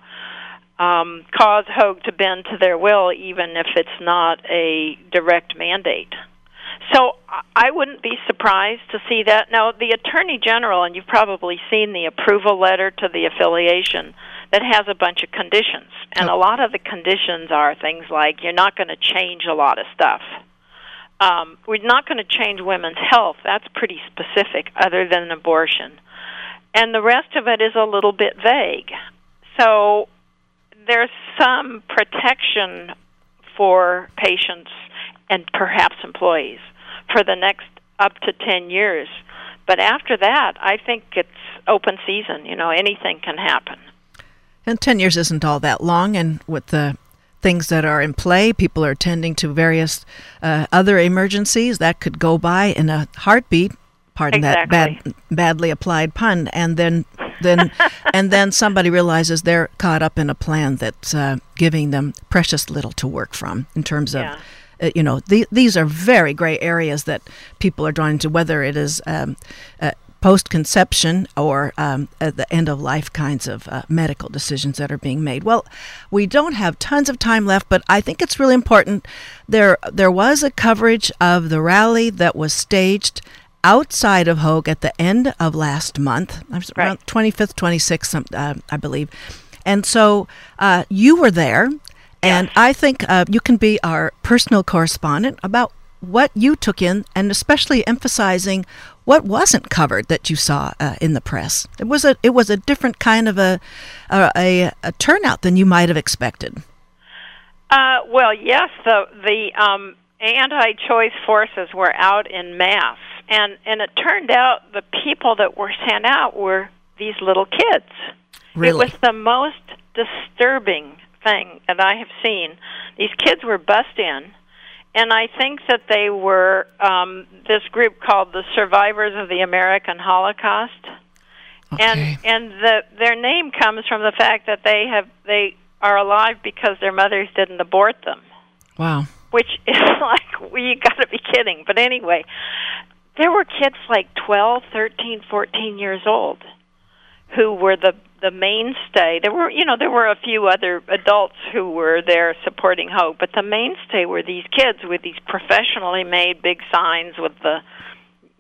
Um, cause Hoag to bend to their will, even if it's not a direct mandate. So I wouldn't be surprised to see that. Now, the Attorney General, and you've probably seen the approval letter to the affiliation, that has a bunch of conditions. And a lot of the conditions are things like, you're not going to change a lot of stuff. Um, we're not going to change women's health. That's pretty specific, other than abortion. And the rest of it is a little bit vague. So there's some protection for patients and perhaps employees for the next up to ten years. But after that, I think it's open season. You know, anything can happen. And ten years isn't all that long. And with the things that are in play, people are attending to various uh, other emergencies that could go by in a heartbeat. Pardon exactly. that bad, badly applied pun. And then then and then somebody realizes they're caught up in a plan that's uh, giving them precious little to work from in terms of, yeah. uh, you know, the, these are very gray areas that people are drawn into, whether it is um, uh, post-conception or um, at the end-of-life kinds of uh, medical decisions that are being made. Well, we don't have tons of time left, but I think it's really important. There, there was a coverage of the rally that was staged outside of Hoag at the end of last month, right. Around twenty-fifth, twenty-sixth, uh, I believe. And so uh, you were there, And I think uh, you can be our personal correspondent about what you took in, and especially emphasizing what wasn't covered that you saw uh, in the press. It was a it was a different kind of a a, a, a turnout than you might have expected. Uh, well, yes, the the um, anti-choice forces were out in mass, and and it turned out the people that were sent out were these little kids. Really? It was the most disturbing thing that I have seen. These kids were bussed in. And I think that they were um, this group called the Survivors of the American Holocaust, okay. and and the, their name comes from the fact that they have they are alive because their mothers didn't abort them. Wow! Which is like, well, you got to be kidding. But anyway, there were kids like twelve, thirteen, fourteen years old who were the the mainstay. There were, you know, there were a few other adults who were there supporting Hoag, but the mainstay were these kids with these professionally made big signs with the,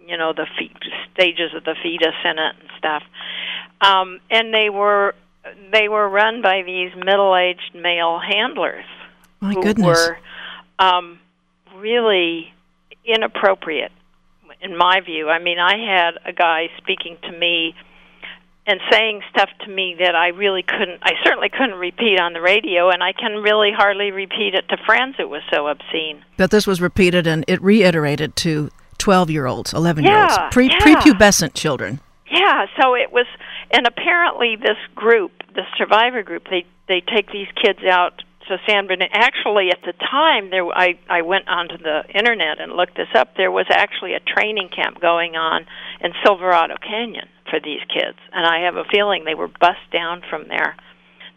you know, the fe- stages of the fetus in it and stuff. Um, and they were they were run by these middle-aged male handlers My who goodness. were um, really inappropriate, in my view. I mean, I had a guy speaking to me and saying stuff to me that I really couldn't, I certainly couldn't repeat on the radio, and I can really hardly repeat it to friends. It was so obscene. But this was repeated and it reiterated to twelve-year-olds, eleven-year-olds, yeah, pre, yeah. prepubescent children. Yeah, so it was, and apparently this group, the survivor group, they, they take these kids out to San Bernardino. Actually, at the time, there I, I went onto the Internet and looked this up. There was actually a training camp going on in Silverado Canyon for these kids, and I have a feeling they were bussed down from there.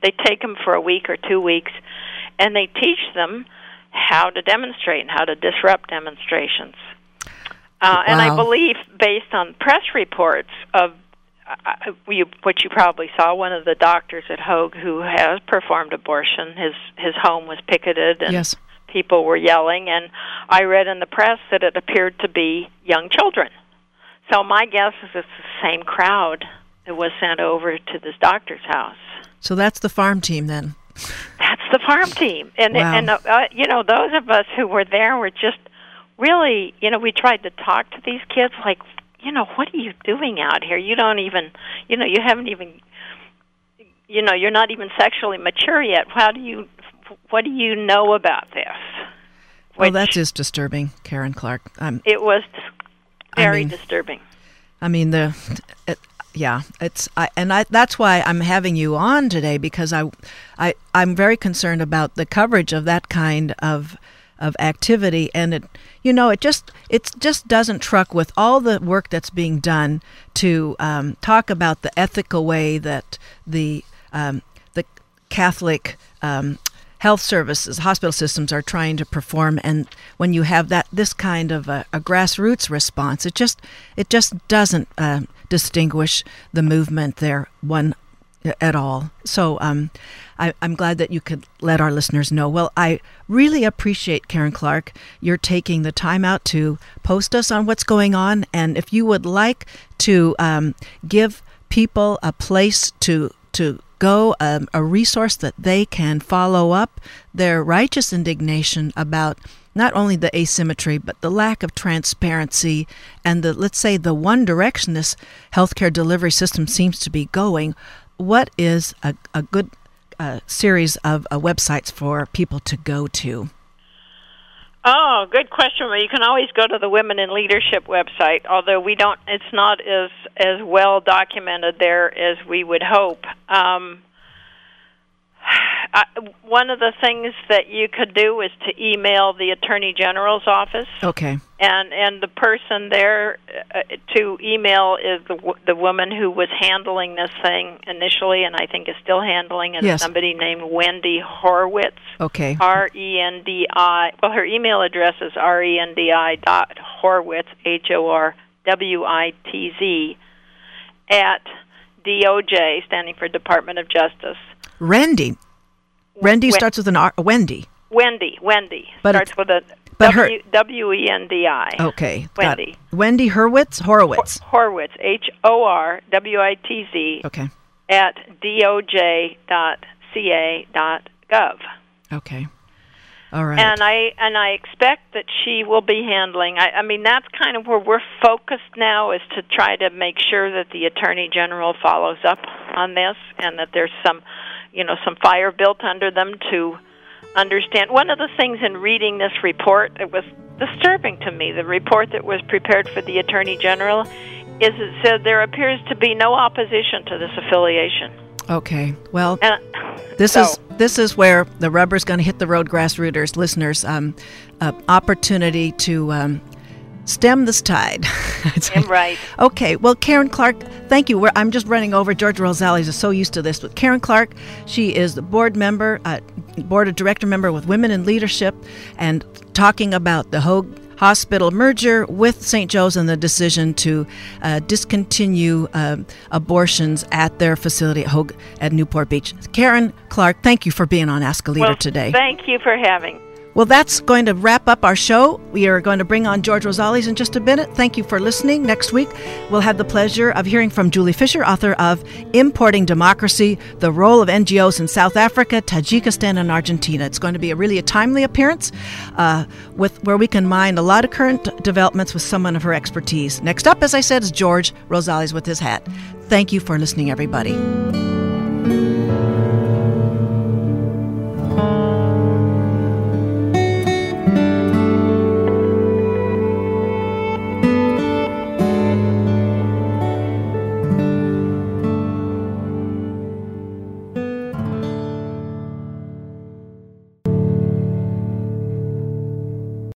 They take them for a week or two weeks, and they teach them how to demonstrate and how to disrupt demonstrations. Uh, wow. And I believe, based on press reports of uh, you, what you probably saw, one of the doctors at Hoag who has performed abortion, his his home was picketed, and yes. people were yelling. And I read in the press that it appeared to be young children. So my guess is it's the same crowd that was sent over to this doctor's house. So that's the farm team, then. That's the farm team. And, wow. and uh, you know, those of us who were there were just really, you know, we tried to talk to these kids like, you know, what are you doing out here? You don't even, you know, you haven't even, you know, you're not even sexually mature yet. How do you, what do you know about this? Which, well, that is disturbing, Karen Clark. I'm... It was disturbing. Very I mean, disturbing. I mean, the it, yeah, it's I, and I that's why I'm having you on today, because I, I I'm very concerned about the coverage of that kind of of activity, and it you know it just it just doesn't truck with all the work that's being done to um, talk about the ethical way that the um, the Catholic um, health services, hospital systems are trying to perform, and when you have that this kind of a, a grassroots response, it just it just doesn't uh, distinguish the movement there one at all. So um, I, I'm glad that you could let our listeners know. Well, I really appreciate, Karen Clark, you're taking the time out to post us on what's going on, and if you would like to um, give people a place to to. Go um, a resource that they can follow up their righteous indignation about not only the asymmetry, but the lack of transparency and the, let's say, the one direction this healthcare delivery system seems to be going. What is a, a good uh, series of uh, websites for people to go to? Oh, good question. Well, you can always go to the Women in Leadership website, although we don't. It's not as as well documented there as we would hope. Um, I, one of the things that you could do is to email the Attorney General's office. Okay. And and the person there uh, to email is the the woman who was handling this thing initially, and I think is still handling it. Yes. Somebody named Wendy Horwitz. Okay. R E N D I. Well, her email address is R E N D I dot Horwitz H O R W I T Z at D O J, standing for Department of Justice. Rendy. Rendy Wen- starts with an R. Wendy. Wendy. Wendy but starts with a W W E N D I. Okay. Wendy. Wendy Horwitz. Horwitz. Horwitz. H O R W I T Z. Okay. At D O J dot C A dot gov. Okay. All right. And I and I expect that she will be handling. I, I mean, that's kind of where we're focused now, is to try to make sure that the Attorney General follows up on this, and that there's some, you know, some fire built under them to understand. One of the things in reading this report, it was disturbing to me. The report that was prepared for the Attorney General, is it said there appears to be no opposition to this affiliation. Okay. Well, and, this so. is this is where the rubber's going to hit the road, grassrooters, listeners. Um, uh, opportunity to um, stem this tide. I'm right. Okay. Well, Karen Clark, thank you. We're, I'm just running over. George Rosales is so used to this. But Karen Clark, she is the board member, uh, board of director member with Women in Leadership, and talking about the Hoag Hospital merger with Saint Joe's and the decision to uh, discontinue uh, abortions at their facility at Hoag at Newport Beach. Karen Clark, thank you for being on Ask a Leader well, today. Thank you for having. Well, that's going to wrap up our show. We are going to bring on George Rosales in just a minute. Thank you for listening. Next week, we'll have the pleasure of hearing from Julie Fisher, author of Importing Democracy, the Role of N G Os in South Africa, Tajikistan, and Argentina. It's going to be a really a timely appearance uh, with where we can mine a lot of current developments with someone of her expertise. Next up, as I said, is George Rosales with his hat. Thank you for listening, everybody.